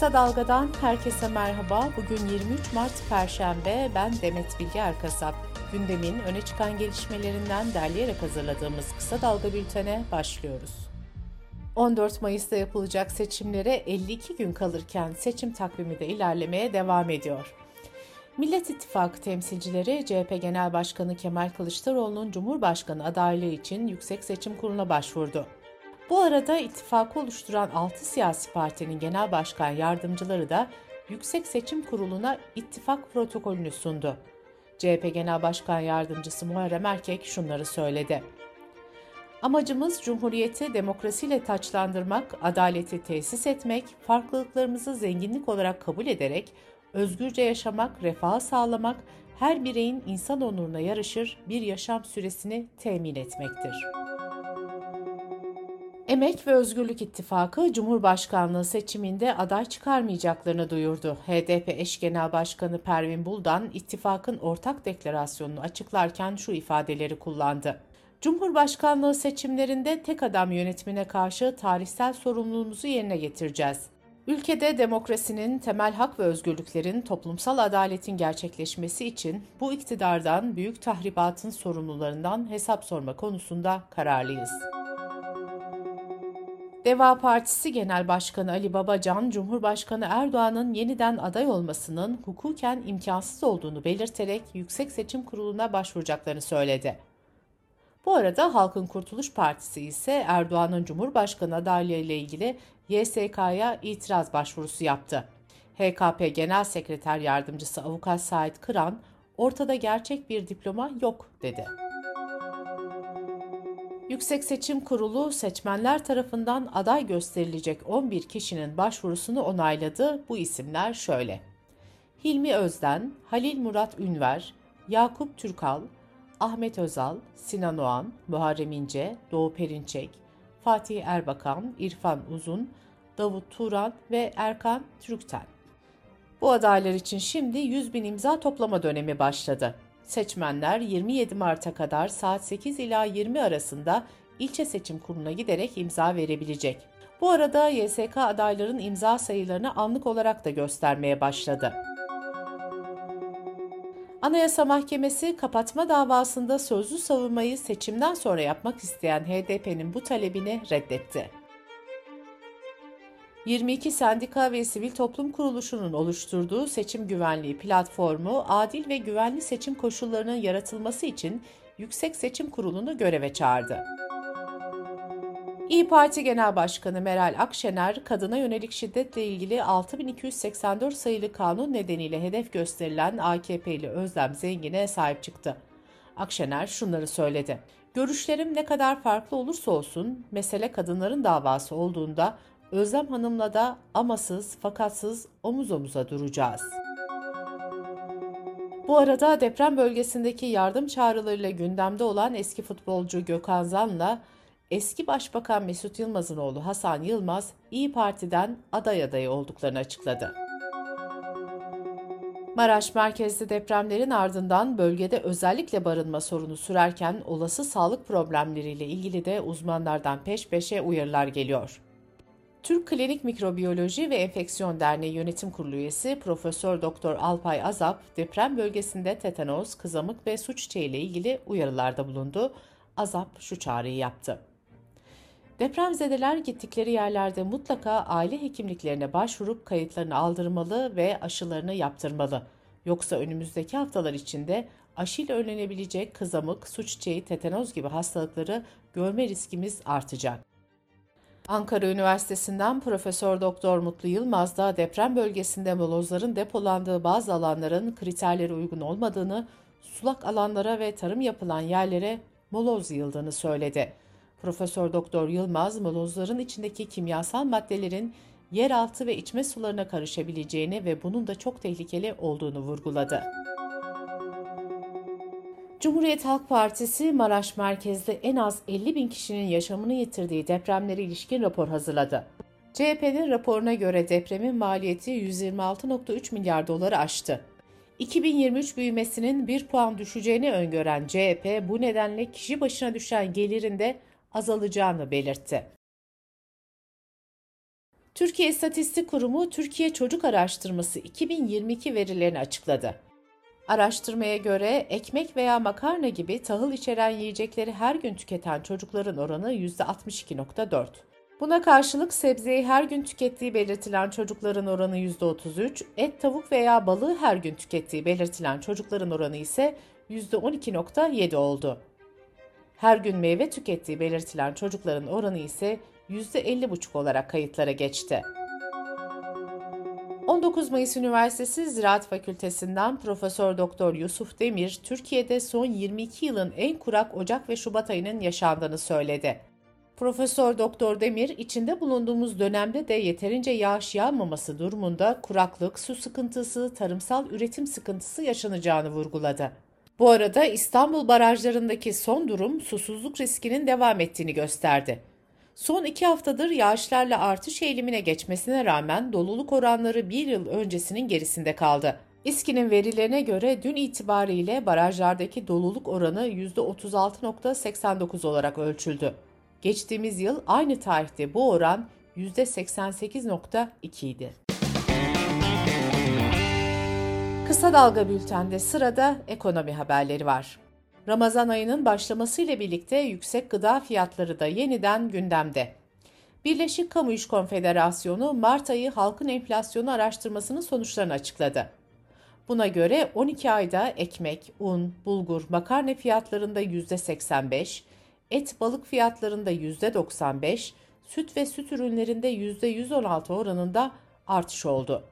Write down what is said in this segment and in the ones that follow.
Kısa Dalga'dan herkese merhaba. Bugün 23 Mart Perşembe, ben Demet Bilge Erkasap. Gündemin öne çıkan gelişmelerinden derleyerek hazırladığımız Kısa Dalga bültene başlıyoruz. 14 Mayıs'ta yapılacak seçimlere 52 gün kalırken seçim takvimi de ilerlemeye devam ediyor. Millet İttifakı temsilcileri CHP Genel Başkanı Kemal Kılıçdaroğlu'nun Cumhurbaşkanı adaylığı için Yüksek Seçim Kurulu'na başvurdu. Bu arada ittifakı oluşturan 6 siyasi partinin genel başkan yardımcıları da Yüksek Seçim Kurulu'na ittifak protokolünü sundu. CHP Genel Başkan Yardımcısı Muharrem Erkek şunları söyledi. Amacımız Cumhuriyeti demokrasiyle taçlandırmak, adaleti tesis etmek, farklılıklarımızı zenginlik olarak kabul ederek, özgürce yaşamak, refahı sağlamak, her bireyin insan onuruna yaraşır bir yaşam süresini temin etmektir. Emek ve Özgürlük İttifakı Cumhurbaşkanlığı seçiminde aday çıkarmayacaklarını duyurdu. HDP eş genel başkanı Pervin Buldan ittifakın ortak deklarasyonunu açıklarken şu ifadeleri kullandı. Cumhurbaşkanlığı seçimlerinde tek adam yönetimine karşı tarihsel sorumluluğumuzu yerine getireceğiz. Ülkede demokrasinin, temel hak ve özgürlüklerin, toplumsal adaletin gerçekleşmesi için bu iktidardan, büyük tahribatın sorumlularından hesap sorma konusunda kararlıyız. DEVA Partisi Genel Başkanı Ali Babacan, Cumhurbaşkanı Erdoğan'ın yeniden aday olmasının hukuken imkansız olduğunu belirterek Yüksek Seçim Kurulu'na başvuracaklarını söyledi. Bu arada Halkın Kurtuluş Partisi ise Erdoğan'ın Cumhurbaşkanı adaylığı ile ilgili YSK'ya itiraz başvurusu yaptı. HKP Genel Sekreter Yardımcısı Avukat Sait Kıran, "Ortada gerçek bir diploma yok." dedi. Yüksek Seçim Kurulu seçmenler tarafından aday gösterilecek 11 kişinin başvurusunu onayladı. Bu isimler şöyle: Hilmi Özden, Halil Murat Ünver, Yakup Türkal, Ahmet Özal, Sinan Oğan, Muharrem İnce, Doğu Perinçek, Fatih Erbakan, İrfan Uzun, Davut Turan ve Erkan Türkten. Bu adaylar için şimdi 100 bin imza toplama dönemi başladı. Seçmenler 27 Mart'a kadar saat 8 ila 20 arasında ilçe seçim kuruluna giderek imza verebilecek. Bu arada YSK adayların imza sayılarını anlık olarak da göstermeye başladı. Anayasa Mahkemesi kapatma davasında sözlü savunmayı seçimden sonra yapmak isteyen HDP'nin bu talebini reddetti. 22 sendika ve sivil toplum kuruluşunun oluşturduğu seçim güvenliği platformu, adil ve güvenli seçim koşullarının yaratılması için Yüksek Seçim Kurulu'nu göreve çağırdı. İYİ Parti Genel Başkanı Meral Akşener, kadına yönelik şiddetle ilgili 6284 sayılı kanun nedeniyle hedef gösterilen AKP'li Özlem Zengin'e sahip çıktı. Akşener şunları söyledi. Görüşlerim ne kadar farklı olursa olsun, mesele kadınların davası olduğunda Özlem Hanım'la da amasız, fakatsız omuz omuza duracağız. Bu arada deprem bölgesindeki yardım çağrılarıyla gündemde olan eski futbolcu Gökhan Zan'la eski Başbakan Mesut Yılmaz'ın oğlu Hasan Yılmaz, İYİ Parti'den aday adayı olduklarını açıkladı. Maraş merkezli depremlerin ardından bölgede özellikle barınma sorunu sürerken olası sağlık problemleriyle ilgili de uzmanlardan peş peşe uyarılar geliyor. Türk Klinik Mikrobiyoloji ve Enfeksiyon Derneği Yönetim Kurulu üyesi Profesör Doktor Alpay Azap, deprem bölgesinde tetanoz, kızamık ve su çiçeği ile ilgili uyarılarda bulundu. Azap şu çağrıyı yaptı. Depremzedeler gittikleri yerlerde mutlaka aile hekimliklerine başvurup kayıtlarını aldırmalı ve aşılarını yaptırmalı. Yoksa önümüzdeki haftalar içinde aşıyla önlenebilecek kızamık, su çiçeği, tetanoz gibi hastalıkları görme riskimiz artacak. Ankara Üniversitesi'nden Profesör Doktor Mutlu Yılmaz da deprem bölgesinde molozların depolandığı bazı alanların kriterlere uygun olmadığını, sulak alanlara ve tarım yapılan yerlere moloz yığıldığını söyledi. Profesör Doktor Yılmaz, molozların içindeki kimyasal maddelerin yeraltı ve içme sularına karışabileceğini ve bunun da çok tehlikeli olduğunu vurguladı. Cumhuriyet Halk Partisi, Maraş merkezli en az 50 bin kişinin yaşamını yitirdiği depremlere ilişkin rapor hazırladı. CHP'nin raporuna göre depremin maliyeti 126,3 milyar doları aştı. 2023 büyümesinin 1 puan düşeceğini öngören CHP, bu nedenle kişi başına düşen gelirin de azalacağını belirtti. Türkiye İstatistik Kurumu Türkiye Çocuk Araştırması 2022 verilerini açıkladı. Araştırmaya göre ekmek veya makarna gibi tahıl içeren yiyecekleri her gün tüketen çocukların oranı %62.4. Buna karşılık sebzeyi her gün tükettiği belirtilen çocukların oranı %33, et, tavuk veya balığı her gün tükettiği belirtilen çocukların oranı ise %12.7 oldu. Her gün meyve tükettiği belirtilen çocukların oranı ise %50,5 olarak kayıtlara geçti. 19 Mayıs Üniversitesi Ziraat Fakültesinden Profesör Doktor Yusuf Demir, Türkiye'de son 22 yılın en kurak Ocak ve Şubat ayının yaşandığını söyledi. Profesör Doktor Demir, içinde bulunduğumuz dönemde de yeterince yağış yağmaması durumunda kuraklık, su sıkıntısı, tarımsal üretim sıkıntısı yaşanacağını vurguladı. Bu arada İstanbul barajlarındaki son durum susuzluk riskinin devam ettiğini gösterdi. Son 2 haftadır yağışlarla artış eğilimine geçmesine rağmen doluluk oranları bir yıl öncesinin gerisinde kaldı. İSKİ'nin verilerine göre dün itibariyle barajlardaki doluluk oranı %36.89 olarak ölçüldü. Geçtiğimiz yıl aynı tarihte bu oran %88.2 idi. Kısa Dalga Bülten'de sırada ekonomi haberleri var. Ramazan ayının başlamasıyla birlikte yüksek gıda fiyatları da yeniden gündemde. Birleşik Kamu İş Konfederasyonu Mart ayı halkın enflasyonu araştırmasının sonuçlarını açıkladı. Buna göre 12 ayda ekmek, un, bulgur, makarna fiyatlarında %85, et, balık fiyatlarında %95, süt ve süt ürünlerinde %116 oranında artış oldu.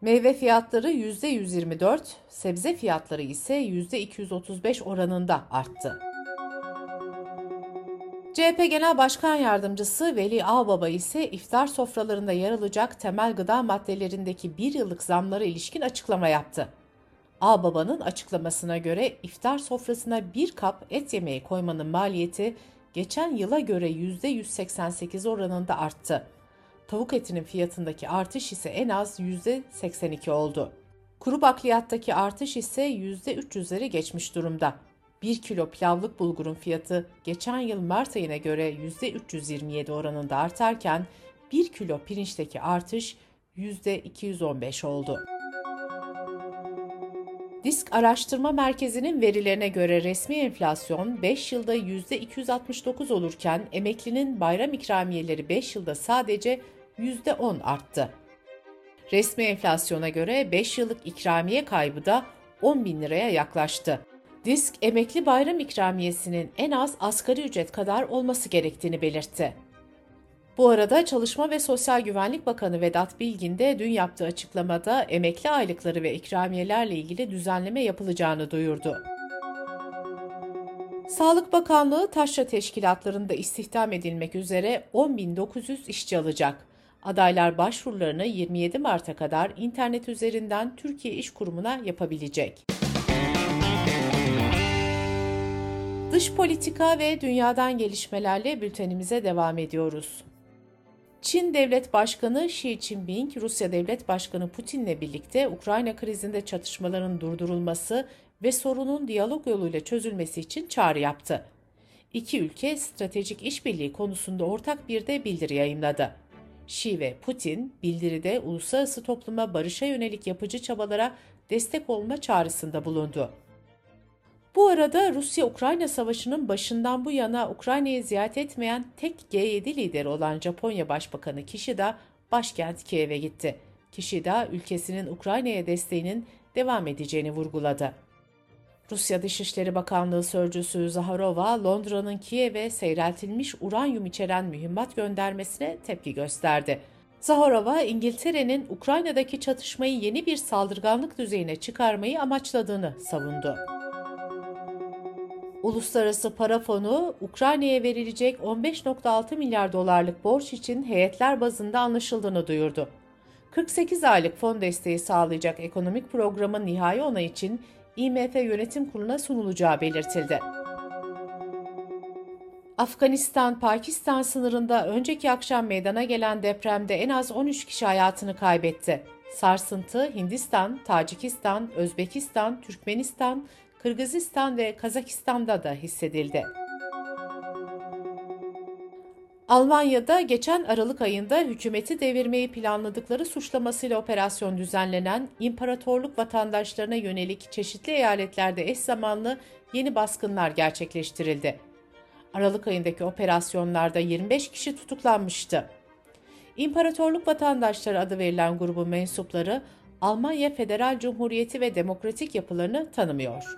Meyve fiyatları %124, sebze fiyatları ise %235 oranında arttı. CHP Genel Başkan Yardımcısı Veli Ağbaba ise iftar sofralarında yer alacak temel gıda maddelerindeki 1 yıllık zamlara ilişkin açıklama yaptı. Ağbaba'nın açıklamasına göre iftar sofrasına 1 kap et yemeği koymanın maliyeti geçen yıla göre %188 oranında arttı. Tavuk etinin fiyatındaki artış ise en az %82 oldu. Kuru bakliyattaki artış ise %300'leri geçmiş durumda. 1 kilo pilavlık bulgurun fiyatı geçen yıl Mart ayına göre %327 oranında artarken 1 kilo pirinçteki artış %215 oldu. Disk Araştırma Merkezi'nin verilerine göre resmi enflasyon 5 yılda %269 olurken emeklinin bayram ikramiyeleri 5 yılda sadece %10 arttı. Resmi enflasyona göre 5 yıllık ikramiye kaybı da 10.000 liraya yaklaştı. Disk, emekli bayram ikramiyesinin en az asgari ücret kadar olması gerektiğini belirtti. Bu arada Çalışma ve Sosyal Güvenlik Bakanı Vedat Bilgin de dün yaptığı açıklamada emekli aylıkları ve ikramiyelerle ilgili düzenleme yapılacağını duyurdu. Sağlık Bakanlığı taşra teşkilatlarında istihdam edilmek üzere 10.900 işçi alacak. Adaylar başvurularını 27 Mart'a kadar internet üzerinden Türkiye İş Kurumu'na yapabilecek. Dış politika ve dünyadan gelişmelerle bültenimize devam ediyoruz. Çin Devlet Başkanı Xi Jinping, Rusya Devlet Başkanı Putin'le birlikte Ukrayna krizinde çatışmaların durdurulması ve sorunun diyalog yoluyla çözülmesi için çağrı yaptı. İki ülke stratejik işbirliği konusunda ortak bir de bildiri yayımladı. Xi ve Putin bildiride uluslararası topluma barışa yönelik yapıcı çabalara destek olma çağrısında bulundu. Bu arada Rusya-Ukrayna savaşının başından bu yana Ukrayna'yı ziyaret etmeyen tek G7 lideri olan Japonya Başbakanı Kishida başkent Kiev'e gitti. Kishida, ülkesinin Ukrayna'ya desteğinin devam edeceğini vurguladı. Rusya Dışişleri Bakanlığı Sözcüsü Zaharova, Londra'nın Kiev'e seyreltilmiş uranyum içeren mühimmat göndermesine tepki gösterdi. Zaharova, İngiltere'nin Ukrayna'daki çatışmayı yeni bir saldırganlık düzeyine çıkarmayı amaçladığını savundu. Uluslararası Para Fonu, Ukrayna'ya verilecek 15.6 milyar dolarlık borç için heyetler bazında anlaşıldığını duyurdu. 48 aylık fon desteği sağlayacak ekonomik programın nihai onayı için IMF Yönetim Kurulu'na sunulacağı belirtildi. Afganistan-Pakistan sınırında önceki akşam meydana gelen depremde en az 13 kişi hayatını kaybetti. Sarsıntı Hindistan, Tacikistan, Özbekistan, Türkmenistan, Kırgızistan ve Kazakistan'da da hissedildi. Almanya'da geçen Aralık ayında hükümeti devirmeyi planladıkları suçlamasıyla operasyon düzenlenen imparatorluk vatandaşlarına yönelik çeşitli eyaletlerde eş zamanlı yeni baskınlar gerçekleştirildi. Aralık ayındaki operasyonlarda 25 kişi tutuklanmıştı. İmparatorluk vatandaşları adı verilen grubun mensupları Almanya Federal Cumhuriyeti ve demokratik yapılarını tanımıyor.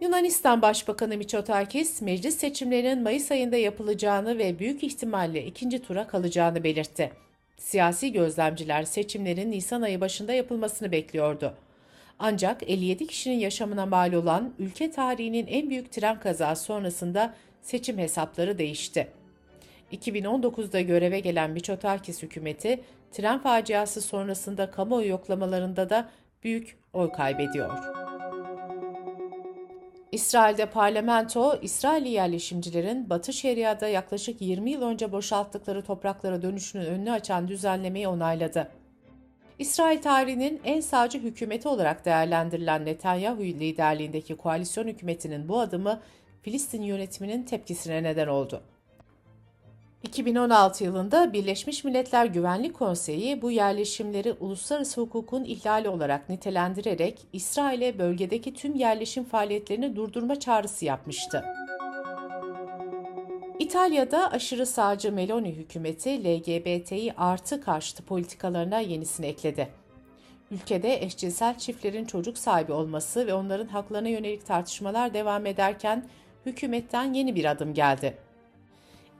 Yunanistan Başbakanı Miçotakis, meclis seçimlerinin Mayıs ayında yapılacağını ve büyük ihtimalle ikinci tura kalacağını belirtti. Siyasi gözlemciler seçimlerin Nisan ayı başında yapılmasını bekliyordu. Ancak 57 kişinin yaşamına mal olan ülke tarihinin en büyük tren kazası sonrasında seçim hesapları değişti. 2019'da göreve gelen Miçotakis hükümeti, tren faciası sonrasında kamuoyu yoklamalarında da büyük oy kaybediyor. İsrail'de parlamento, İsrailli yerleşimcilerin Batı Şeria'da yaklaşık 20 yıl önce boşalttıkları topraklara dönüşünün önünü açan düzenlemeyi onayladı. İsrail tarihinin en sağcı hükümeti olarak değerlendirilen Netanyahu liderliğindeki koalisyon hükümetinin bu adımı Filistin yönetiminin tepkisine neden oldu. 2016 yılında Birleşmiş Milletler Güvenlik Konseyi bu yerleşimleri uluslararası hukukun ihlali olarak nitelendirerek İsrail'e bölgedeki tüm yerleşim faaliyetlerini durdurma çağrısı yapmıştı. İtalya'da aşırı sağcı Meloni hükümeti LGBTİ artı karşıtı politikalarına yenisini ekledi. Ülkede eşcinsel çiftlerin çocuk sahibi olması ve onların haklarına yönelik tartışmalar devam ederken hükümetten yeni bir adım geldi.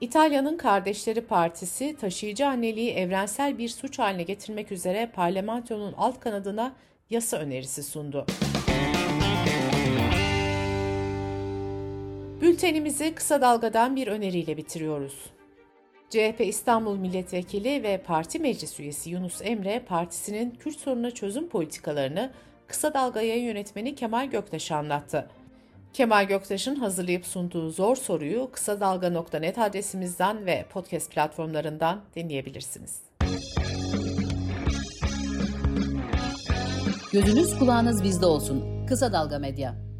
İtalya'nın Kardeşleri Partisi, taşıyıcı anneliği evrensel bir suç haline getirmek üzere parlamentonun alt kanadına yasa önerisi sundu. Bültenimizi kısa dalgadan bir öneriyle bitiriyoruz. CHP İstanbul Milletvekili ve Parti Meclis Üyesi Yunus Emre, partisinin Kürt sorununa çözüm politikalarını Kısa Dalga yayın yönetmeni Kemal Göktaş'a anlattı. Kemal Göktaş'ın hazırlayıp sunduğu zor soruyu kısadalga.net adresimizden ve podcast platformlarından dinleyebilirsiniz. Gözünüz kulağınız bizde olsun. Kısa Dalga Medya.